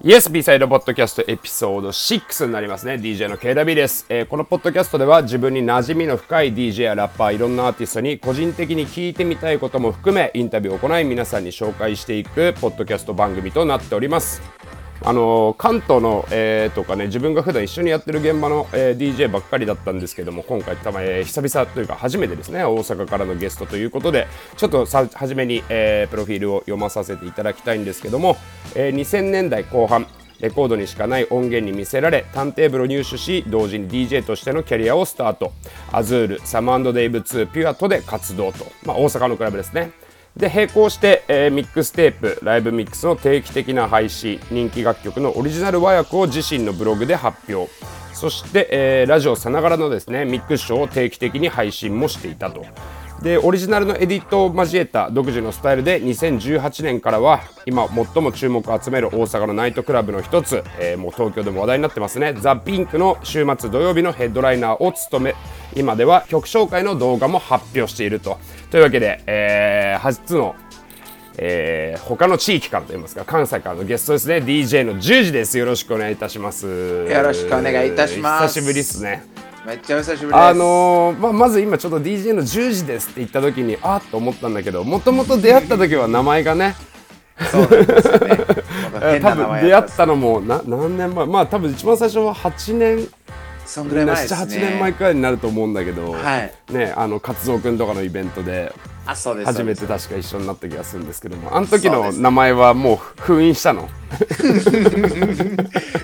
イエス B サイドポッドキャストエピソード6になりますね。 DJ の KW です、このポッドキャストでは自分に馴染みの深い DJ やラッパー、いろんなアーティストに個人的に聞いてみたいことも含めインタビューを行い、皆さんに紹介していくポッドキャスト番組となっております。関東の、とかね、自分が普段一緒にやってる現場の、DJ ばっかりだったんですけども、今回久々というか初めてですね、大阪からのゲストということで、ちょっと初めに、プロフィールを読まさせていただきたいんですけども、2000年代後半、レコードにしかない音源に魅せられ、ターンテーブルを入手し、同時に DJ としてのキャリアをスタート。 Azul、Sam&Dave2、Piwa とで活動と、大阪のクラブですね。で、並行して、ミックステープ、ライブミックスの定期的な配信、人気楽曲のオリジナル和訳を自身のブログで発表、そして、ラジオさながらのですねミックスショーを定期的に配信もしていたと。で、オリジナルのエディットを交えた独自のスタイルで、2018年からは今最も注目を集める大阪のナイトクラブの一つ、もう東京でも話題になってますね、ザ・ピンクの週末土曜日のヘッドライナーを務め、今では曲紹介の動画も発表していると。というわけで、初の、他の地域からといいますか、関西からのゲストですね、 DJ の10時です。よろしくお願いいたします。よろしくお願いいたします。久しぶりですね。めっちゃ久しぶりです。まず今ちょっと DJ の10時ですって言った時にあっと思ったんだけど、もともと出会った時は名前がねそうなんですよね多分出会ったのも何年前、多分一番最初は7、8年前くらいになると思うんだけど、はい、ね、カツオくんとかのイベントで初めて確か一緒になった気がするんですけども、あの時の名前はもう封印したの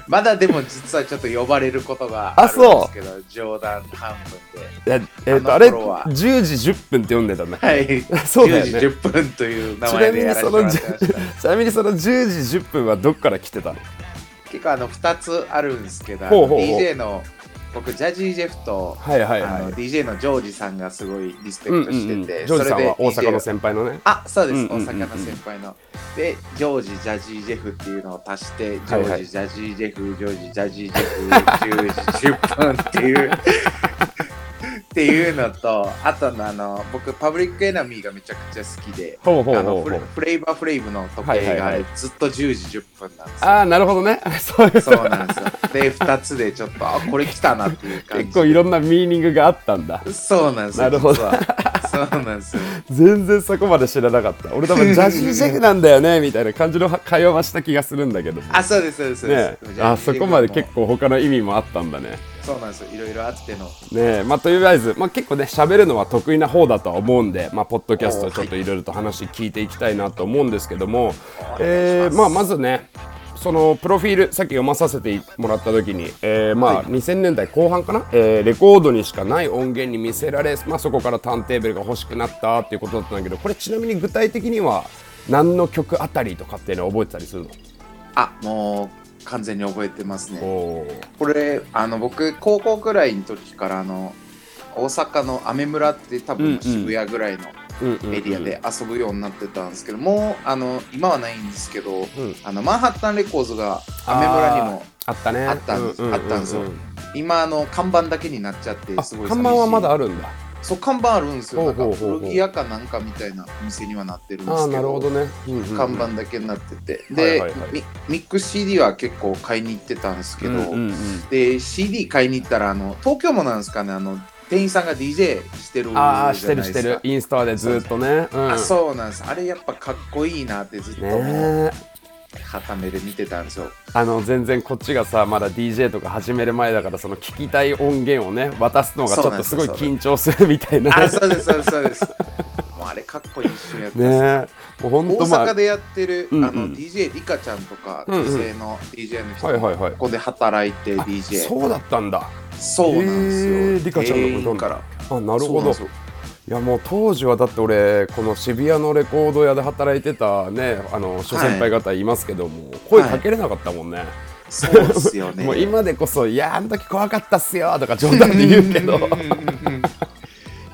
まだでも実はちょっと呼ばれることがあるんですけど、冗談半分で、あれ10時10分って呼んでたんだ。はい、そうだよね、10時10分という名前でやらせてもらってました。ちなみにその10時10分はどっから来てたの？結構2つあるんですけど、DJ の僕ジャジージェフと、DJ のジョージさんがすごいリスペクトしてて、ジョージさんは大阪の先輩のね。あ、そうです、大阪の先輩の。で、ジョージジャジージェフっていうのを足して、ジョージジャジージェフ、ジョージジャジージェフ、10時10分っていうっていうのと、あと僕パブリックエナミーがめちゃくちゃ好きで、フレイバーフレイブの時計がずっと10時10分なんですよ。ああ、なるほどね。そうなんですよ。で、2つでちょっと、あ、これ来たなっていう感じ。結構いろんなミーニングがあったんだ。そうなんですよ。なるほど。そうなんですよ。全然そこまで知らなかった。俺多分ジャジージェフなんだよねみたいな感じの会話はした気がするんだけど。あ、そうですそうですそうです。ね、あ、そこまで結構他の意味もあったんだね。そうなんですよ、いろいろあっての。ねえ、とりあえず、結構ね、喋るのは得意な方だとは思うんで、ポッドキャストちょっといろいろと話聞いていきたいなと思うんですけども、まずね、そのプロフィール、さっき読まさせてもらった時に、2000年代後半かな、レコードにしかない音源に魅せられ、そこからターンテーブルが欲しくなったっていうことだったんだけど、これちなみに具体的には何の曲あたりとかっていうのは覚えてたりするの？完全に覚えてますね。これ僕高校くらいの時から大阪の雨村って多分渋谷ぐらいのエリアで遊ぶようになってたんですけど、もう今はないんですけど、マンハッタンレコーズが雨村にもあったね、あったんですよ。今看板だけになっちゃって、すごい寂しい。看板はまだあるんだ。そう、看板あるんですよ。古着屋かなんかみたいなお店にはなってるんですけど、なるほどね、看板だけになってて、で、ミックス CD は結構買いに行ってたんですけど、で CD 買いに行ったら東京もなんですかね、店員さんが DJ してるじゃないですか。してるインスタでずっとね。そうなんです。あれやっぱかっこいいなってずっと片目で見てたんですよ。全然こっちがさ、まだ DJ とか始める前だから、その聞きたい音源をね渡すのがちょっとすごい緊張するみたいな。そうですそうです。もうあれかっこいい一緒やってますね。もう大阪でやってる DJ リカちゃんとか、女性の DJ の人、ここで働いて DJ。そうだったんだ。そうなんですよ。リカちゃんのことから。あ、なるほど。いやもう当時はだって俺、この渋谷のレコード屋で働いてたね、諸先輩方いますけども、声かけれなかったもんね。そうですよね。もう今でこそ、いやあの時怖かったっすよとか冗談で言うけど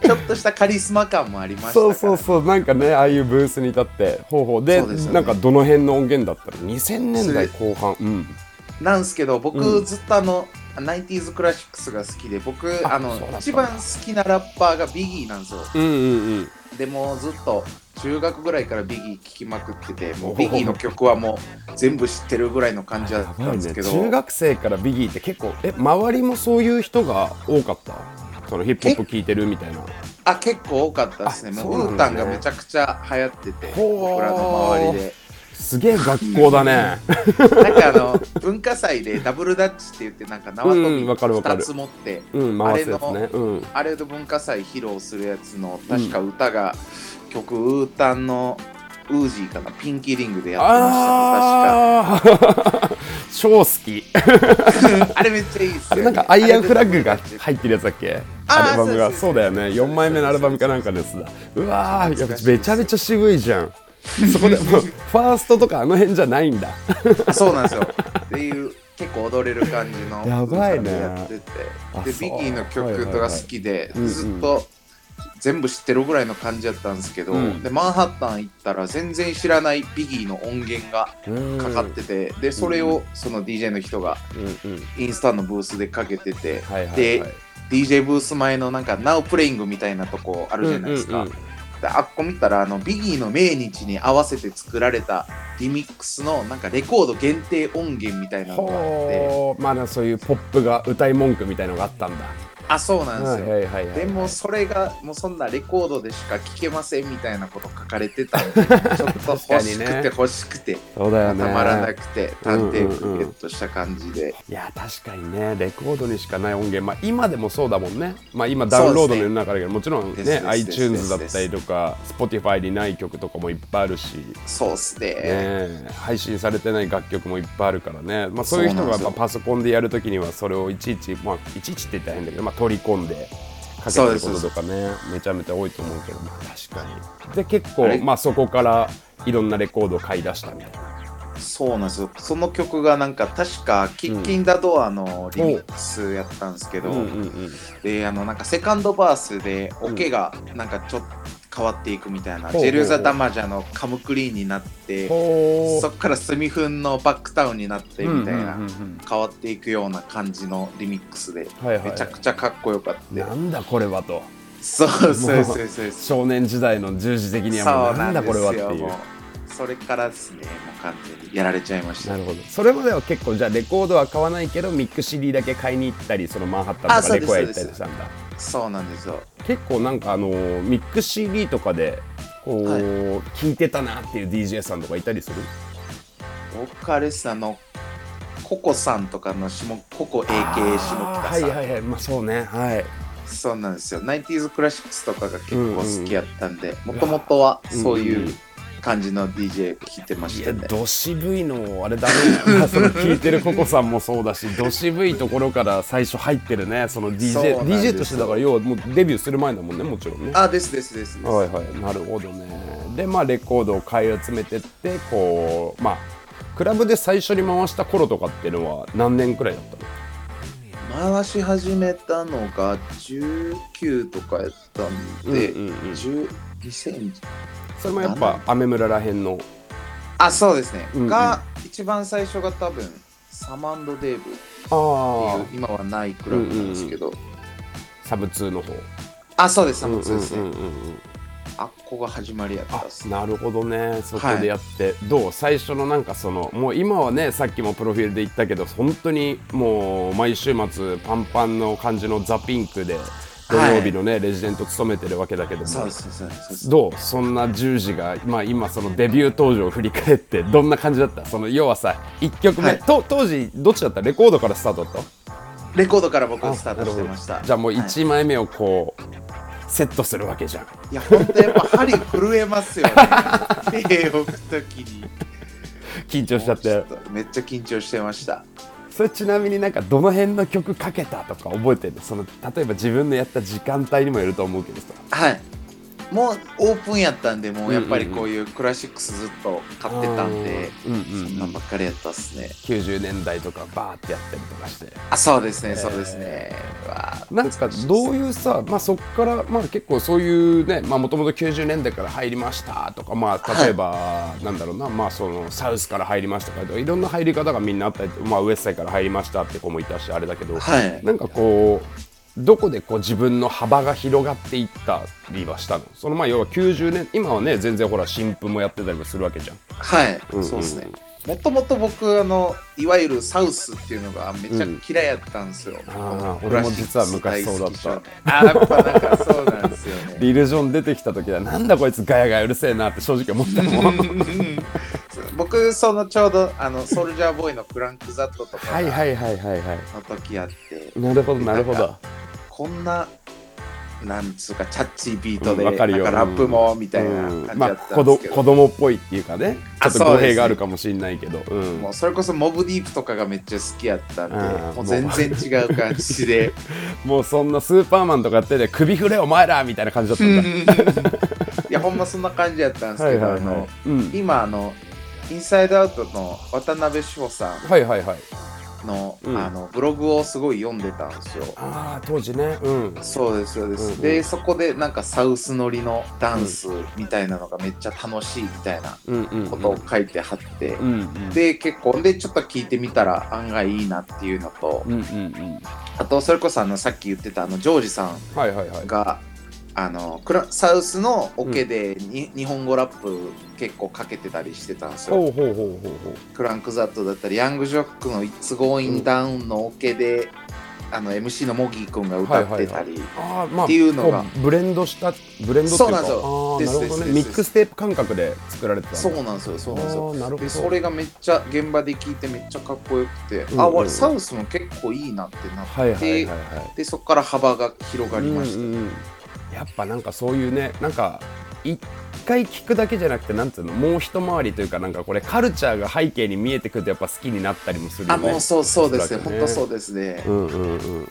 ちょっとしたカリスマ感もありましたからね。そう、なんかね、ああいうブースに立ってで、なんかどの辺の音源だったら2000年代後半なんですけど、僕ずっと90s クラシックスが好きで、僕一番好きなラッパーがビギーなんですよ。でもずっと中学ぐらいからビギー聴きまくってて、もうビギーの曲はもう全部知ってるぐらいの感じだったんですけど、ね、中学生からビギーって結構周りもそういう人が多かった？そのヒップホップ聴いてるみたいな。あ、結構多かったですね。もうウータンがめちゃくちゃ流行ってて、僕らの周りで。すげえ学校だね。なんか文化祭でダブルダッチって言ってなんか縄跳び2つ持って、あれのあれの文化祭披露するやつの確か歌が、曲ウータンのウージーかな、ピンキリングでやってました、ね、確か。超好き。あれめっちゃいいっすよ、ね、あれなんかアイアンフラッグが入ってるやつだっけ、アルバムが。そうだよね、4枚目のアルバムかなんかです。うわー、やっぱめちゃめちゃ渋いじゃん。そこでもうファーストとかあの辺じゃないんだ。そうなんですよ。っていう結構踊れる感じのやばいねやってて、でビギーの曲とか好きで、ずっと全部知ってるぐらいの感じだったんですけど、でマンハッタン行ったら全然知らないビギーの音源がかかってて、でそれをその DJ の人がインスタのブースでかけてて、で DJ ブース前のなんか Now Playing みたいなとこあるじゃないですか。あっこ見たらビギーの命日に合わせて作られたリミックスのなんかレコード限定音源みたいなのがあって、まあそういうポップが歌い文句みたいのがあったんだ。あ、そうなんですよ、はいはいはいはい、でもそれがもうそんなレコードでしか聴けませんみたいなこと書かれてたので、ちょっと欲しくて欲しくて、ね、そうだよね、たまらなくて探偵をゲットした感じで、いや確かにね、レコードにしかない音源、まあ今でもそうだもんね。まあ今ダウンロードの世の中だけど、ね、もちろんね iTunes だったりとか Spotify にない曲とかもいっぱいあるし、そうっす ね、配信されてない楽曲もいっぱいあるからね、まあ、そういう人がまあパソコンでやるときにはそれをいちいち、まあいちいちって言ったら変だけど、まあ取り込んでかけることとかね、めちゃめちゃ多いと思うけど、まあ、確かに。で結構まあそこからいろんなレコードを買い出したみたいな。そうなんですよ。その曲がなんか確かキッキンダドアのリミックスやったんですけど、でなんかセカンドバースでオケがなんかちょっと変わっていくみたいな、ジェルザ・ダマジャのカムクリーンになって、そっからスミフンのバックタウンになってみたいな、変わっていくような感じのリミックスで、めちゃくちゃかっこよかった。なんだこれはと。そう少年時代の十字的にはもうなんだこれはっていう、それからですね、もう完全にやられちゃいました。なるほど。それまでは結構じゃあレコードは買わないけどミック CD だけ買いに行ったり、そのマンハッタンとかレコヤ行ったりしたんだ。そうなんですよ。結構なんかミック CD とかでこう、聴いてたなっていう DJ さんとかいたりする？僕はですね、ココさんとかのココ AKA 下北さん。はい、まあそうね、はい。そうなんですよ。90's Classics とかが結構好きやったんで、もともとはそういう、感じの DJ 聴いてましたね。いや、ど渋いのあれだね。まあ、その聴いてるココさんもそうだし、ど渋いところから最初入ってるね。その DJ としてだから、要はもうデビューする前だもんね、もちろんね。あ、です。はいはい、なるほどね。で、まあレコードを買い集めてって、こうまあクラブで最初に回した頃とかっていうのは何年くらいだったの？回し始めたのが19とかやったんで、2000。それもやっぱアメ村らへんの。あ、そうですね、が一番最初が多分サマンドデーブっていう今はないクラブなんですけど、サブ2の方。あ、そうです、サブ2ですね。あっこが始まりやったっす。なるほどね。そこでやって、どう最初のなんかそのもう今はね、さっきもプロフィールで言ったけど本当にもう毎週末パンパンの感じのザ・ピンクで土曜日のね、レジデント務めてるわけだけども、どうそんな10時が、まあ、今そのデビュー当時を振り返ってどんな感じだった？その要はさ、1曲目、当時どっちだった？レコードからスタートだった？レコードから僕はスタートしてました。じゃあもう1枚目をこう、セットするわけじゃん。いや本当やっぱ針震えますよね。手を置くときに緊張しちゃって、めっちゃ緊張してました。それちなみになんかどの辺の曲かけたとか覚えてる？その例えば自分のやった時間帯にもよると思うけどさ。はい、もうオープンやったんで、もうやっぱりこういうクラシックスずっと買ってたんで、そんなんばっかりやったっすね。90年代とかバーってやったりとかして。あ、そうですね、そうですね。なんかどういうさ、まあ、そっから、まあ、結構そういうね、もともと90年代から入りましたとか、まあ、例えば、なんだろうな、まあ、そのサウスから入りましたとか、いろんな入り方がみんなあったり、まあ、ウエストサイドから入りましたって子もいたしあれだけど、なんかこうどこでこう自分の幅が広がっていったりはしたの？そのまあ要は90年今はね全然ほら新婦もやってたりもするわけじゃん。はい、うんうん、そうですね。もともと僕いわゆるサウスっていうのがめちゃ嫌いやったんですよ、うん、あ俺も実は昔そうだったあやっぱなんかそうなんですよねリルジョン出てきた時はなんだこいつガヤガヤうるせえなって正直思ったもん僕ちょうどソルジャーボーイのフランク・ザットとかはいはいはいはいはいの時あってなるほどなるほどこんななんつうかチャッチービートで、うん、かなんかラップもみたいな感じだったんですけど、まあ、子供っぽいっていうかねちょっと語弊があるかもしれないけど う、ねうん、もうそれこそモブディープとかがめっちゃ好きやったんでもう全然違う感じでもうそんなスーパーマンとかやってて首振れお前らみたいな感じだったんだいやほんまそんな感じやったんですけど、はいはいはいうん、今インサイドアウトの渡辺志保さんはいはいはいのうん、ブログをすごい読んでたんですよ。ああ当時ね、うん、そうですそうです、うんうん、でそこでなんかサウス乗りのダンスみたいなのがめっちゃ楽しいみたいなことを書いてはって、うんうんうん、で結構でちょっと聞いてみたら案外いいなっていうのと、うんうんうん、あとそれこそさっき言ってたジョージさんが、はいはいはいサウスのオケでに、うん、日本語ラップ結構かけてたりしてたんですよ。ほうほうほうほうほう。クランクザットだったりヤングジョックの It's Going Down のオケで、うん、MC のモギー君が歌ってたり、はいはいはい、っていうのが、まあ、ブレンドっていうかそうなんですよ。なるほどね。ミックステープ感覚で作られてた。そうなんですよそうなんですよ。なるほど。それがめっちゃ現場で聴いてめっちゃかっこよくて、うんうん、俺サウスも結構いいなってなって、はいはいはいはい、でそこから幅が広がりました、うんうんやっぱなんかそういうねなんか一回聞くだけじゃなくてなんていうのもう一回りというかなんかこれカルチャーが背景に見えてくるとやっぱ好きになったりもするよね。あもうそうですね本当そうですね。うんうんうんうん。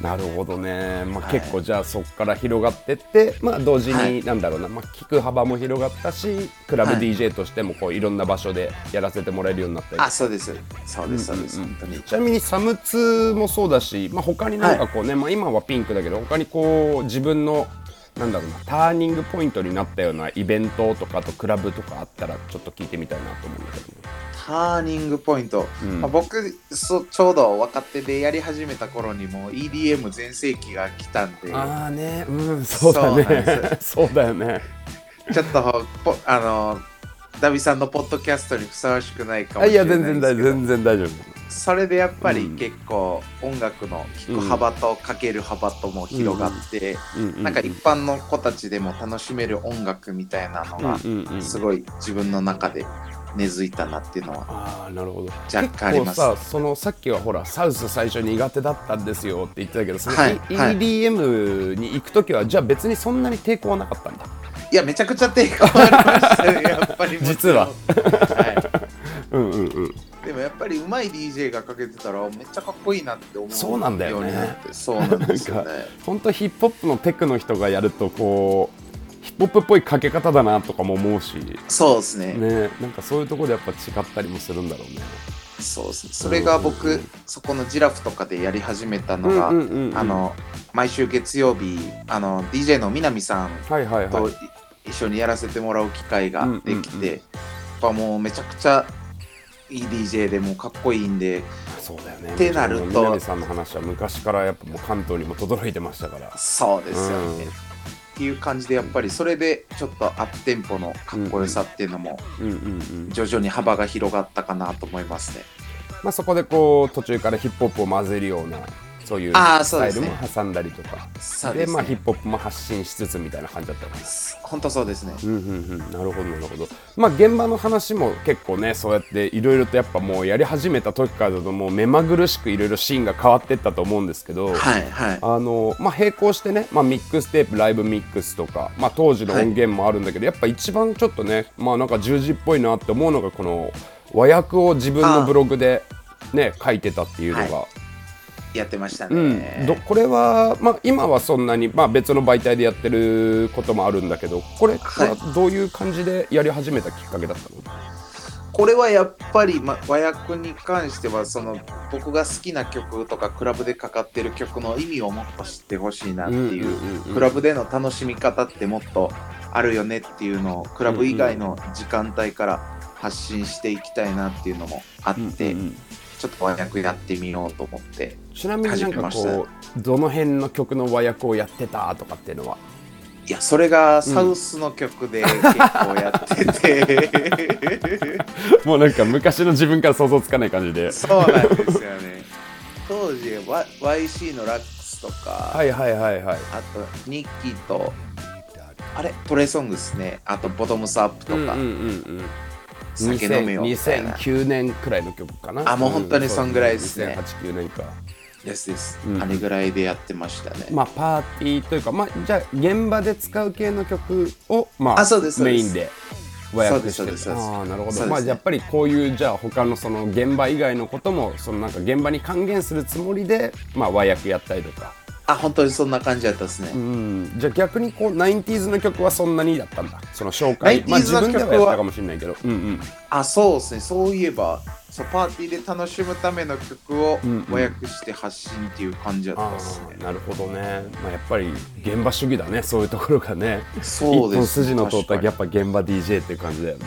なるほどね。まあ、結構じゃあそこから広がってって、はい、まあ同時になんだろうな、はいまあ、聞く幅も広がったしクラブ DJ としてもこういろんな場所でやらせてもらえるようになったり、はい、あそうですそうですそうです、うんうん、本当にちなみにサムツもそうだし、まあ、他になんかこうね、はいまあ、今はピンクだけど他にこう自分のなんだろうなターニングポイントになったようなイベントとかとクラブとかあったらちょっと聞いてみたいなと思うんだけど、ね、ターニングポイント、うんまあ、僕ちょうど若手でやり始めた頃にも EDM 全盛期が来たんでああねうんそうだねそうだよねちょっとダビさんのポッドキャストにふさわしくないかもしれないですけどいや全然大丈夫それでやっぱり結構音楽の聴く幅とかける幅とも広がってなんか一般の子たちでも楽しめる音楽みたいなのがすごい自分の中で根付いたなっていうのは若干あります。結構ささっきはほらサウス最初苦手だったんですよって言ってたけどその、はいはい、EDM に行くときはじゃあ別にそんなに抵抗はなかったんだ。いやめちゃくちゃ抵抗ありましたねやっぱり実は、はい、うんうんうんでもやっぱりうまい DJ がかけてたらめっちゃかっこいいなって思うようになってそうなんだよねそうなんですよね本当ヒップホップのテクの人がやるとこうヒップホップっぽいかけ方だなとかも思うしそうです ねなんかそういうところでやっぱ違ったりもするんだろうねそうですねそれが僕、うんうんうん、そこのジラフとかでやり始めたのが、うんうんうん、毎週月曜日DJ の南さんと、はいはいはい、一緒にやらせてもらう機会ができて、うんうんうん、やっぱもうめちゃくちゃいい DJ でもかっこいいんでそうだよねってなると南さんの話は昔からやっぱもう関東にも轟いてましたからそうですよね、うん、っていう感じでやっぱりそれでちょっとアップテンポのかっこよさっていうのも徐々に幅が広がったかなと思いますね、まあ、そこでこう途中からヒップホップを混ぜるようなそういうスタイルも挟んだりとか で、まあ、ヒップホップも発信しつつみたいな感じだったのかな本当そうですね、うんうんうん、なるほどなるほど、まあ、現場の話も結構ねそうやっていろいろとやっぱもうやり始めた時からだともう目まぐるしくいろいろシーンが変わっていったと思うんですけど、はいはいまあ、並行してね、まあ、ミックステープライブミックスとか、まあ、当時の音源もあるんだけど、はい、やっぱ一番ちょっとね、まあ、なんか十字っぽいなって思うのがこの和訳を自分のブログで、ね、書いてたっていうのが、はいやってましたね、うん、これは、まあ、今はそんなに、まあ、別の媒体でやってることもあるんだけどこれはどういう感じでやり始めたきっかけだったの、はい、これはやっぱり、ま、和訳に関しては僕が好きな曲とかクラブでかかってる曲の意味をもっと知ってほしいなっていう,、うんうんうんうん、クラブでの楽しみ方ってもっとあるよねっていうのをクラブ以外の時間帯から発信していきたいなっていうのもあって、うんうんうんちょっと和訳やってみようと思って始めました。ちなみになんかこうどの辺の曲の和訳をやってたとかっていうのは？いやそれがサウスの曲で結構やってて、うん、もうなんか昔の自分から想像つかない感じで。そうなんですよね。当時 YC のラックスとか、はいはいはいはい、あとニッキーとあれトレイソングですね。あとボトムスアップとか、うんうんうんうん、酒飲めよみたいな2009年くらいの曲かな。あもう本当にそんぐらいですね。2008、9年かですです、うん、あれぐらいでやってましたね。まあパーティーというか、まあ、じゃあ現場で使う系の曲を、まあ、メインで和訳してる。ああなるほど、まあ、やっぱりこういうじゃあ他のその現場以外のこともそのなんか現場に還元するつもりで、まあ、和訳やったりとか。あ本当にそんな感じだったですね、うん、じゃあ逆にこう 90s の曲はそんなにだったんだその紹介。 90s の曲は、まあ、自分ではやったかもしれないけど、うんうん、あそうですね。そういえばそうパーティーで楽しむための曲を和訳して発信っていう感じだったですね、うんうん、なるほどね、まあ、やっぱり現場主義だねそういうところがね。そうです一本筋の通ったやっぱ現場 DJ っていう感じだよね。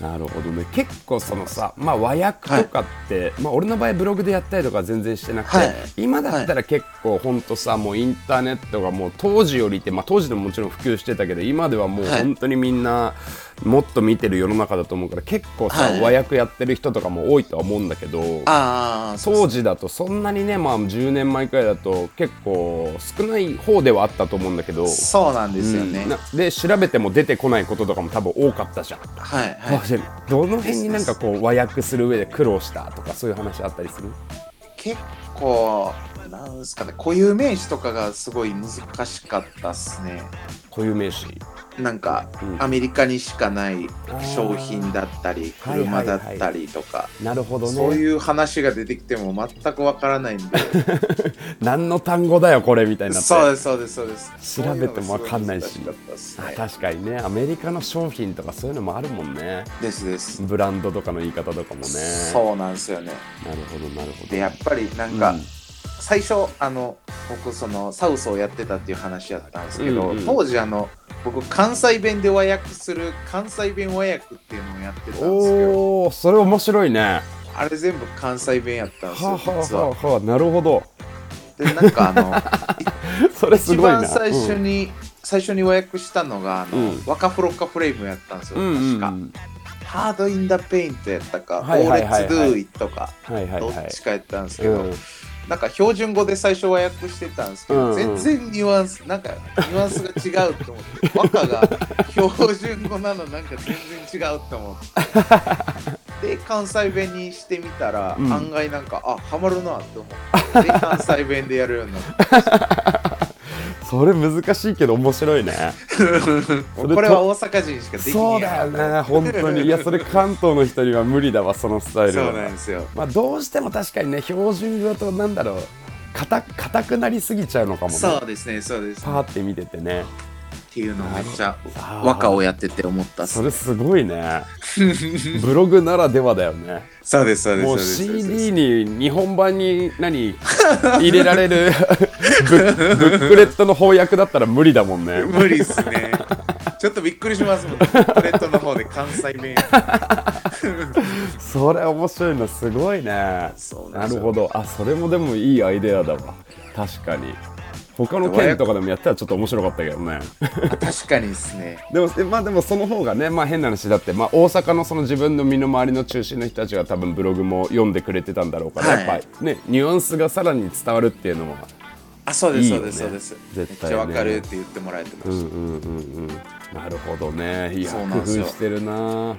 なるほどね。結構そのさ、まあ、和訳とかって、はいまあ、俺の場合ブログでやったりとか全然してなくて、はい、今だったら結構ほんとさもうインターネットがもう当時よりって、まあ、当時でももちろん普及してたけど今ではもう本当にみんな、はいもっと見てる世の中だと思うから結構さ、はい、和訳やってる人とかも多いとは思うんだけどあ当時だとそんなにね、まあ、10年前くらいだと結構少ない方ではあったと思うんだけど。そうなんですよね、うん、で調べても出てこないこととかも多分多かったじゃん、はいはい、どの辺になんかこう和訳する上で苦労したとかそういう話あったりする？結構なんですかね固有名詞とかがすごい難しかったっすね。固有名詞なんか、うん、アメリカにしかない商品だったり車だったりとか、はいはいはい、なるほどね。そういう話が出てきても全くわからないんで何の単語だよこれみたいになって。そうですそうですそうです。調べてもわかんないし、ね、確かにねアメリカの商品とかそういうのもあるもんね。ですですブランドとかの言い方とかもね。そうなんですよね。なるほどなるほど。でやっぱりなんか、うん最初僕そのサウスをやってたっていう話だったんですけど、うんうん、当時僕関西弁で和訳する関西弁和訳っていうのをやってたんですけど。おーそれ面白いね。あれ全部関西弁やったんですよ実は。はあはあはあ、なるほど。でなんかそれすごいな。一番最初に和訳したのがうん、ワカフロカフレームやったんですよ確か、うんうんうんハードインダペイントやったか、はいはいはいはい、オーレッツドゥイとか、はいはいはい、どっちかやったんですけど、うん、なんか標準語で最初和訳してたんですけど、うん、全然ニュアンスが違うと思って和歌が標準語なのなんか全然違うと思ってで関西弁にしてみたら、うん、案外なんかあハマるなって思ってで関西弁でやるようになってそれ難しいけど面白いね。これは大阪人しかできない。そうだよね本当に。いやそれ関東の人には無理だわそのスタイルは。そうなんですよ、まあ、どうしても確かにね標準語となんだろう硬くなりすぎちゃうのかもね。そうですねそうですねパーって見ててねっていうのめっちゃ和歌をやってて思ったっす、ね、それすごいねブログならではだよね。そうですそうです。もう CD に日本版に何入れられるブックレットの翻訳だったら無理だもんね。無理っすねちょっとびっくりしますもんブックレットの方で関西弁それ面白いのすごいね。そうなんですよ。なるほど。あそれもでもいいアイデアだわ確かに。他の県とかでもやったらちょっと面白かったけどね確かにですねでもその方がね、まあ、変な話だって、まあ、大阪のその自分の身の回りの中心の人たちが多分ブログも読んでくれてたんだろうから、はい、やっぱねニュアンスがさらに伝わるっていうのは。あそうですいいよね、そうですそうです絶対、ね、めっちゃ分かるって言ってもらえてました。うんうんうんうんなるほどね。いや工夫してるな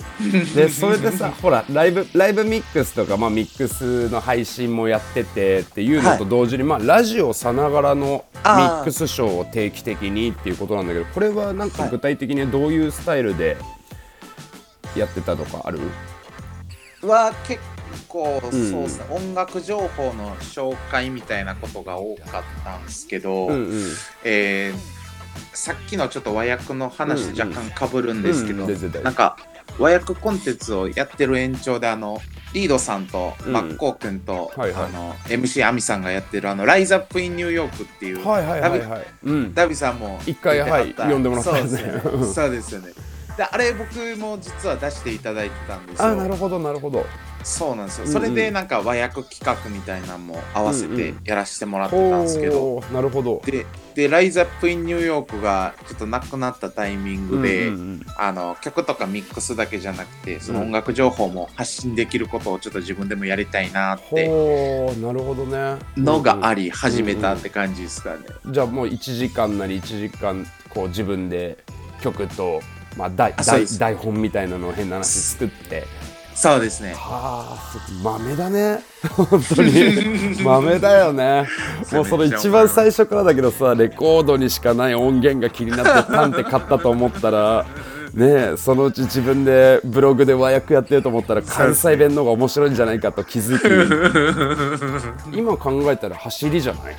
でそれでさほらライブミックスとか、まあ、ミックスの配信もやっててっていうのと同時に、はいまあ、ラジオさながらのミックスショーを定期的にっていうことなんだけどこれはなんか具体的にどういうスタイルでやってたとかある？は結構そうですね、うん、音楽情報の紹介みたいなことが多かったんですけど、うんうんさっきのちょっと和訳の話と若干被るんですけど、うんうんうん、なんか和訳コンテンツをやってる延長でリードさんとマッコウ君と、うんはいはい、MC アミさんがやってるライズアップインニューヨークっていう、はいはいはいはい、ダビさんも一回、はい、呼んでもらったんですね。そうですよねであれ僕も実は出していただいてたんですよ。あなるほどなるほど。そうなんですよ、うんうん、それでなんか和訳企画みたいなのも合わせてやらせてもらってたんですけど、うんうん、なるほど。でライズアップインニューヨークがちょっとなくなったタイミングで、うんうんうん、曲とかミックスだけじゃなくてその音楽情報も発信できることをちょっと自分でもやりたいなって、うん、なるほどねのがあり始めたって感じですかね、うんうんうん、じゃあもう1時間なり1時間こう自分で曲と、まあ、台本みたいなのを変な話作って。そうですね。はあ、豆だね。本当に豆だよね。もうそれ一番最初からだけどさ、レコードにしかない音源が気になってパンって買ったと思ったらねえ、そのうち自分でブログで和訳やってると思ったら関西弁の方が面白いんじゃないかと気づき今考えたら走りじゃない。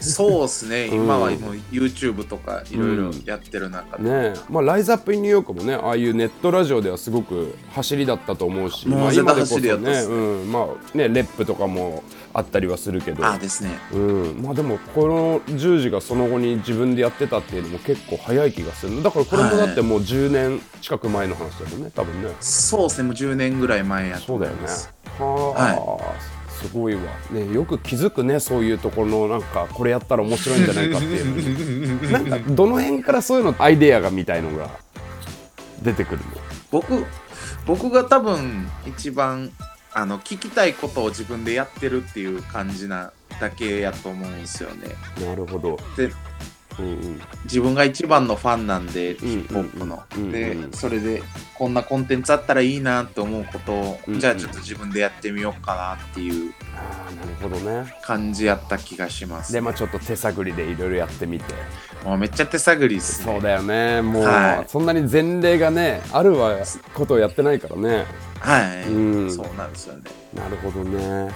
そうですね、うん、今はもう YouTube とかいろいろやってる中で、うんねまあ、ライズアップインニューヨークもね、ああいうネットラジオではすごく走りだったと思うし、まあ、今でこそ ね、うんまあ、ねレップとかもあったりはするけど、あですね、うんまあ、でもこの10時がその後に自分でやってたっていうのも結構早い気がする。だからこれもだってもう10年近く前の話だよね多分ね。そうですね、もう10年ぐらい前やってます。そうだよね。はあすごいわ、ね、よく気づくね、そういうところのなんかこれやったら面白いんじゃないかっていうなんかどの辺からそういうのアイデアがみたいのが出てくるの？僕が多分一番聞きたいことを自分でやってるっていう感じなだけやと思うんですよね。なるほど。で、うんうん、自分が一番のファンなんでヒップホップの、うんうん、で、うんうん、それでこんなコンテンツあったらいいなと思うことを、うんうん、じゃあちょっと自分でやってみようかなっていう感じやった気がします、ね、でまあちょっと手探りでいろいろやってみて、もうめっちゃ手探りっすね。そうだよね、もう、はい、そんなに前例がねあるわことをやってないからね。はい、うん、そうなんですよね。なるほどね。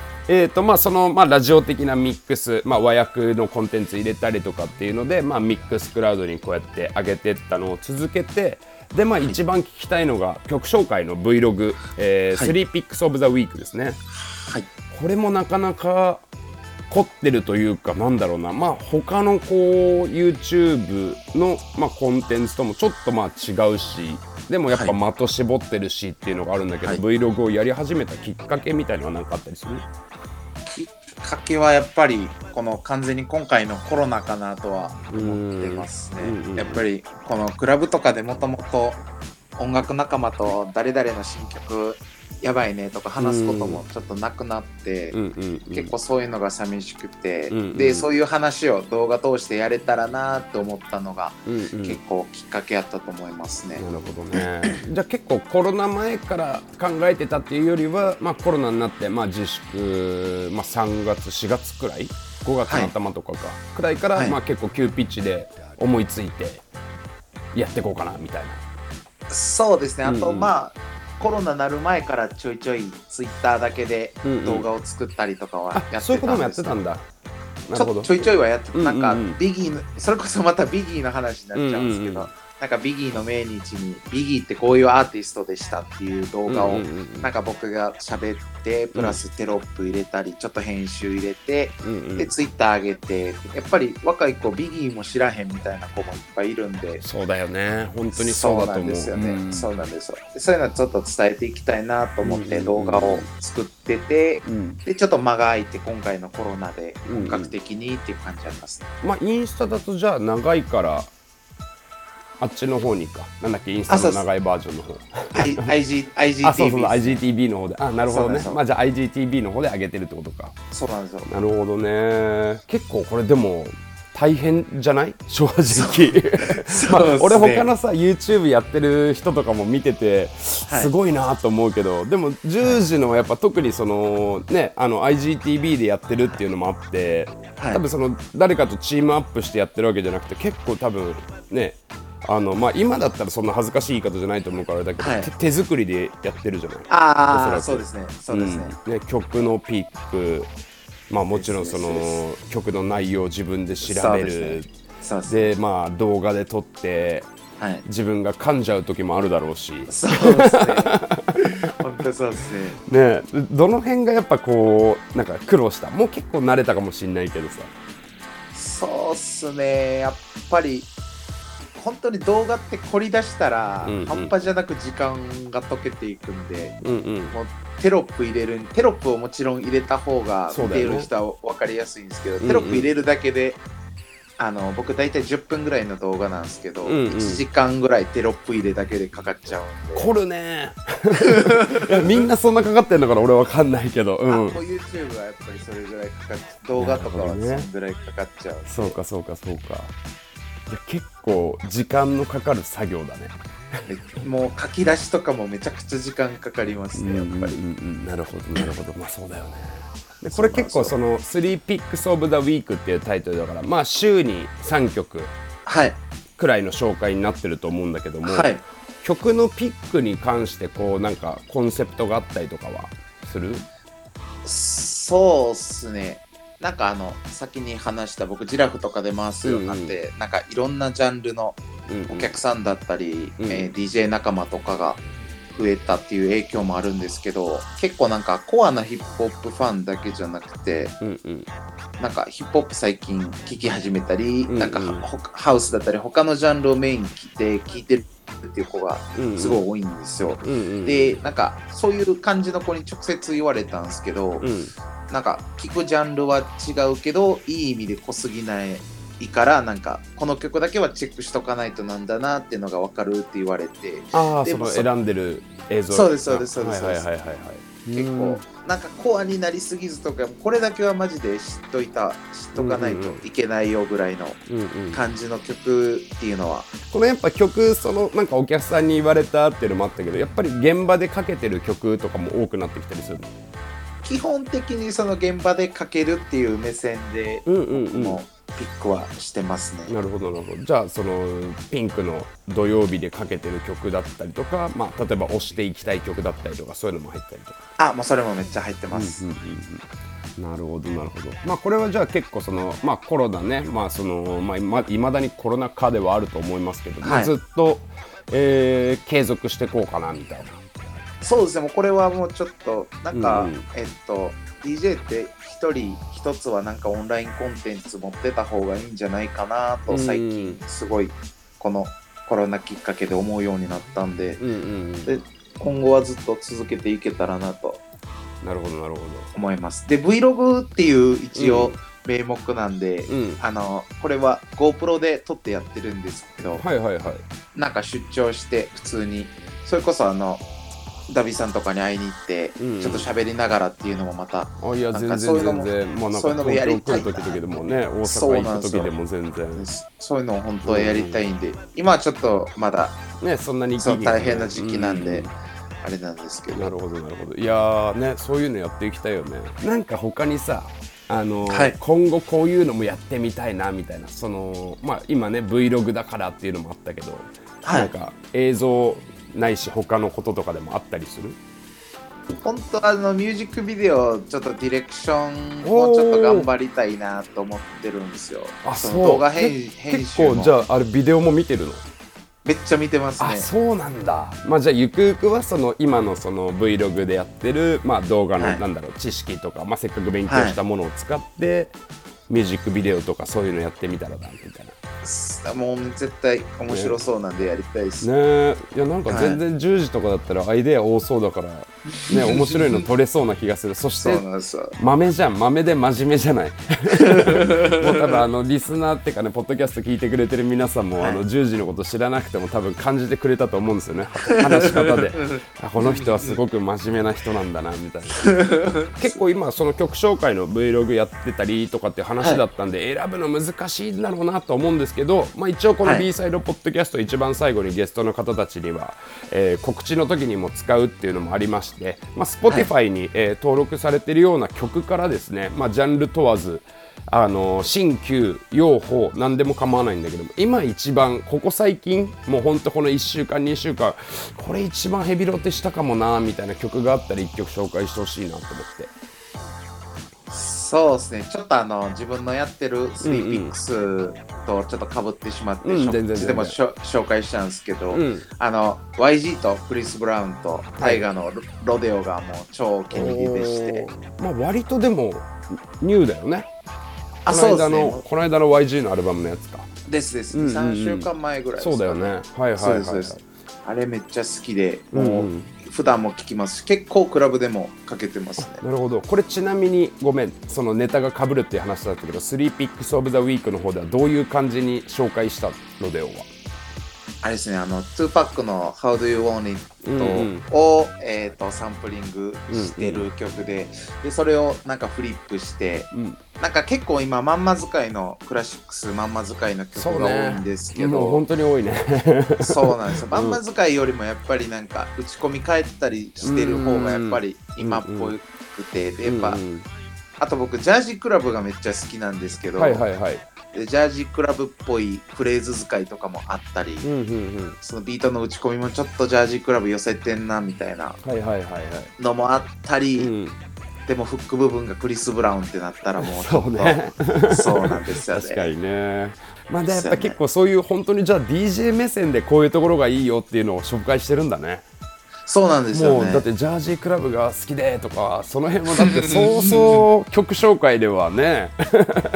まあその、まあ、ラジオ的なミックス、まあ、和訳のコンテンツ入れたりとかっていうので、まあ、ミックスクラウドにこうやって上げてったのを続けて、でまあ一番聞きたいのが曲紹介の Vlog、3ピックスオブザウィークですね、はい、これもなかなか凝ってるというか、なんだろうな、まあ他のこう YouTube の、まあ、コンテンツともちょっとまあ違うし、でもやっぱ的絞ってるしっていうのがあるんだけど、はい、Vlog をやり始めたきっかけみたいなのは何かあったりする？きっかけはやっぱりこの完全に今回のコロナかなとは思ってますね、うんうん、やっぱりこのクラブとかでもともと音楽仲間と誰々の新曲やばいねとか話すこともちょっとなくなって、うんうんうん、結構そういうのが寂しくて、うんうん、でそういう話を動画通してやれたらなと思ったのが、うんうん、結構きっかけやったと思いますね。なるほどね。じゃあ結構コロナ前から考えてたっていうよりは、まあ、コロナになって、まあ、自粛、まあ、3月4月くらい5月の頭とかくらいから、はいまあ、結構急ピッチで思いついてやっていこうかなみたいな。そうですね。あと、うんうん、まあコロナなる前からちょいちょいツイッターだけで動画を作ったりとかはやってたんです、ねうんうん、そういうこともやってたんだ。なるほど。ちょいちょいはやってた、うんうんうん、なんかビギーのそれこそまたビギーの話になっちゃうんですけど、うんうんうん、なんかビギーの命日にビギーってこういうアーティストでしたっていう動画をなんか僕が喋ってプラステロップ入れたりちょっと編集入れて、うんうん、でツイッター上げて、やっぱり若い子ビギーも知らへんみたいな子もいっぱいいるんで。そうだよね、本当にそうだと思う。そうなんですよね、うん、そうなんですよ。そういうのちょっと伝えていきたいなと思って動画を作ってて、うんうん、でちょっと間が空いて今回のコロナで本格的にっていう感じあります、ねうんうん、まあインスタだとじゃあ長いからあっちの方にか、なんだっけインスタの長いバージョンの方、IGTV、あ、そうそう IGTV の方で、あ、なるほどね。まあじゃあ IGTV の方で上げてるってことか。そうなんですよ。なるほどね。結構これでも大変じゃない？正直、まあね、俺他のさ YouTube やってる人とかも見ててすごいなと思うけど、はい、でも10時のやっぱ特にそのねIGTV でやってるっていうのもあって、はい、多分その誰かとチームアップしてやってるわけじゃなくて結構多分ね。まあ、今だったらそんな恥ずかしい言い方じゃないと思うからだけど、はい、手作りでやってるじゃない。ああ、そうですね、そうですね、うん、ね、曲のピック、まあ、もちろんその曲の内容を自分で調べる、で、まあ、動画で撮って、はい、自分が噛んじゃう時もあるだろうし。そうですね本当そうですね。ね、どの辺がやっぱこうなんか苦労した？もう結構慣れたかもしれないけどさ。そうっすね、やっぱり本当に動画って凝り出したら、うんうん、半端じゃなく時間が溶けていくんで、うんうん、もうテロップをもちろん入れた方が見ている人は分かりやすいんですけど、ね、テロップ入れるだけで、うんうん、僕大体10分ぐらいの動画なんですけど、うんうん、1時間ぐらいテロップ入れだけでかかっちゃうんで凝るねいやみんなそんなかかってんのかな、俺わかんないけど、うん、YouTube はやっぱりそれぐらいかかっちゃう、動画とかはそれぐらいかかっちゃう、ね、そうか結構時間のかかる作業だねもう書き出しとかもめちゃくちゃ時間かかりますね、やっぱり、うんうんうん、なるほどまあそうだよね。でこれ結構その3ピックスオブザウィークっていうタイトルだから、まあ週に3曲くらいの紹介になってると思うんだけども、はい、曲のピックに関してこうなんかコンセプトがあったりとかはする？そうっすね、なんか先に話した僕ジラフとかで回すようになって、うんうん、なんかいろんなジャンルのお客さんだったり、うんうんDJ 仲間とかが増えたっていう影響もあるんですけど、結構なんかコアなヒップホップファンだけじゃなくて、うんうん、なんかヒップホップ最近聴き始めたり、うんうん、なんかハウスだったり他のジャンルをメインに聴いてるっていう子がすごい多いんですよ、うんうん、でなんかそういう感じの子に直接言われたんですけど、うん、なんか聴くジャンルは違うけどいい意味で濃すぎないから、なんかこの曲だけはチェックしとかないとなんだなっていうのが分かるって言われて、あでもその選んでる映像、そうです、はいはいはいはい、結構なんかコアになりすぎずとか、これだけはマジで知っとかないといけないよぐらいの感じの曲っていうのは、うんうんうん、このやっぱ曲そのなんかお客さんに言われたっていうのもあったけど、やっぱり現場でかけてる曲とかも多くなってきたりするの？基本的にその現場でかけるっていう目線で、うんうんうん、もうピックはしてますね。なるほど。じゃあそのピンクの土曜日でかけてる曲だったりとか、まあ例えば推していきたい曲だったりとか、そういうのも入ったりとか。もうそれもめっちゃ入ってます。うん、なるほど。まあこれはじゃあ結構そのまあコロナね、まあその未だにコロナ禍ではあると思いますけど、はい、ずっと、継続していこうかなみたいな。そうですね。もうこれはもうちょっとなんか、うんうん、DJ って一人一つはなんかオンラインコンテンツ持ってた方がいいんじゃないかなと最近すごいこのコロナきっかけで思うようになったんで、うんうんうん、で今後はずっと続けていけたらなと思います。で Vlog っていう一応名目なんで、うん、これは GoPro で撮ってやってるんですけど、はいはいはい、なんか出張して普通にそれこそダビさんとかに会いに行って、うんうん、ちょっと喋りながらっていうのもまた、いや全然そういうのもやりたいな、東京来る時でもね、大阪行く時でも全然そういうのを本当はやりたいんで、うん、今はちょっとまだ、ね、そんなに大変な時期なんで、うん、あれなんですけど、なるほどいやーね、そういうのやっていきたいよね。なんか他にさはい、今後こういうのもやってみたいなみたいな、そのまあ今ね Vlog だからっていうのもあったけど、はい、なんか映像ないし他のこととかでもあったりする？本当ミュージックビデオちょっとディレクションをちょっと頑張りたいなと思ってるんですよ。そう動画編集も結構じゃあビデオも見てるの？めっちゃ見てますね。そうなんだ。まあじゃあゆくゆくはその今のその Vlog でやってる、まあ動画のなんだろう、はい、知識とか、まあせっかく勉強したものを使って、はい、ミュージックビデオとかそういうのやってみたらなみたいな。もう絶対面白そうなんでやりたいですね。いやなんか全然10時とかだったらアイデア多そうだから、はい、ね面白いの撮れそうな気がする。そして豆で真面目じゃないもう多分リスナーっていうかね、ポッドキャスト聞いてくれてる皆さんも、はい、10時のこと知らなくても多分感じてくれたと思うんですよね話し方でこの人はすごく真面目な人なんだなみたいな結構今その曲紹介の Vlog やってたりとかって話だったんで、はい、選ぶの難しいんだろうなと思うんですけど、まあ、一応この B サイドポッドキャスト一番最後にゲストの方たちには、告知の時にも使うっていうのもありまして、まあ、Spotify に、登録されているような曲からですね、まあ、ジャンル問わず新旧用法何でも構わないんだけども、今一番ここ最近もうほんとこの1週間2週間これ一番ヘビロテしたかもなみたいな曲があったら1曲紹介してほしいなと思って。そうですね、ちょっと自分のやってる3ピックスとちょっと被ってしまって、うんうん、でも紹介したんですけど、うん、YG とクリス・ブラウンとタイガのロデオがもう超お気に入りでして、まあ、割とでもニューだよね。この間の YG のアルバムのやつか。ですです、うんうんうん、3週間前ぐらいですか、ね、そうだよね、はいはいはい、はい、そうです、あれめっちゃ好きで、もう普段も聴きますし、結構クラブでもかけてますね。なるほど。これちなみにごめん、そのネタが被るっていう話だったけど、3ピックスオブザウィークの方ではどういう感じに紹介したのでは？あれですね、2パックの How Do You Want It を、うんうん、サンプリングしてる曲で、うんうん、でそれをなんかフリップして、うん、なんか結構今まんま使いのクラシックスまんま使いの曲が多いんですけど、もう本当に多いねそうなんですよ、まんま使いよりもやっぱりなんか打ち込み変えてたりしてる方がやっぱり今っぽくて、うんうん、でやっぱ、うんうん、あと僕ジャージークラブがめっちゃ好きなんですけど、はいはいはい、でジャージークラブっぽいフレーズ使いとかもあったり、うんうんうん、そのビートの打ち込みもちょっとジャージークラブ寄せてんなみたいなのもあったり、はいはいはいはい、でもフック部分がクリス・ブラウンってなったらもうちょっとそうねそうなんですよね確かにね、まあ、でやっぱ結構そういう本当にじゃあ DJ 目線でこういうところがいいよっていうのを紹介してるんだね。そうなんですよね。もうだってジャージークラブが好きでとかその辺もだってそうそう曲紹介ではね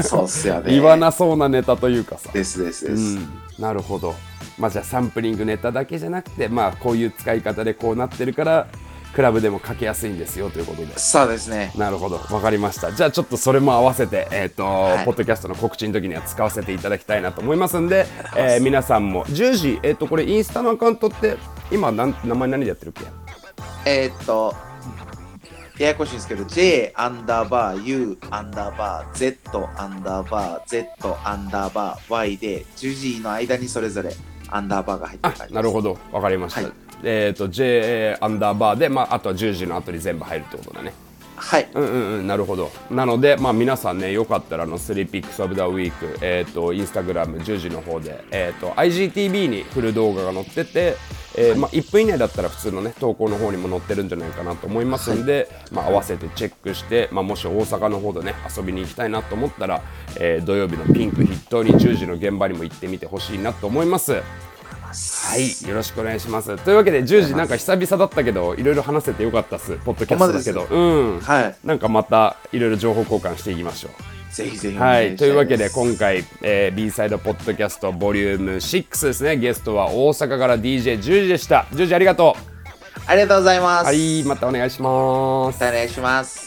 そうっすよね、言わなそうなネタというかさ、ですですです、うん、なるほど。まあじゃあサンプリングネタだけじゃなくて、まあこういう使い方でこうなってるからクラブでもかけやすいんですよということで。そうですね。なるほど、わかりました。じゃあちょっとそれも合わせて、はい、ポッドキャストの告知の時には使わせていただきたいなと思いますんで、皆さんも10時、これインスタのアカウントって今名前何でやってるっけ？ややこしいんですけど J_U_Z_Z_Y で10時の間にそれぞれアンダーバーが入ってる感じです。なるほど、わかりました、はい、J アンダーバーで、まあ、あとは10時の後に全部入るってことだね。はい、うんうんうん、なるほど。なので、まあ、皆さんね、よかったら3ピックスオブザウィーク、インスタグラム10時の方で、IGTV にフル動画が載ってて、まあ、1分以内だったら普通のね投稿の方にも載ってるんじゃないかなと思いますんで、はい、まあ、合わせてチェックして、まあ、もし大阪の方でね遊びに行きたいなと思ったら、土曜日のピンク筆頭に10時の現場にも行ってみてほしいなと思います。はい、よろしくお願いします。というわけで10時、なんか久々だったけどいろいろ話せてよかったっす、ポッドキャストだけど、うん、はい、なんかまたいろいろ情報交換していきましょう。ぜひぜひ。はい、というわけで今回、B サイドポッドキャストボリューム6ですね。ゲストは大阪から DJ10 時でした。10時ありがとう。ありがとうございます。はい、またお願いします。またお願いします。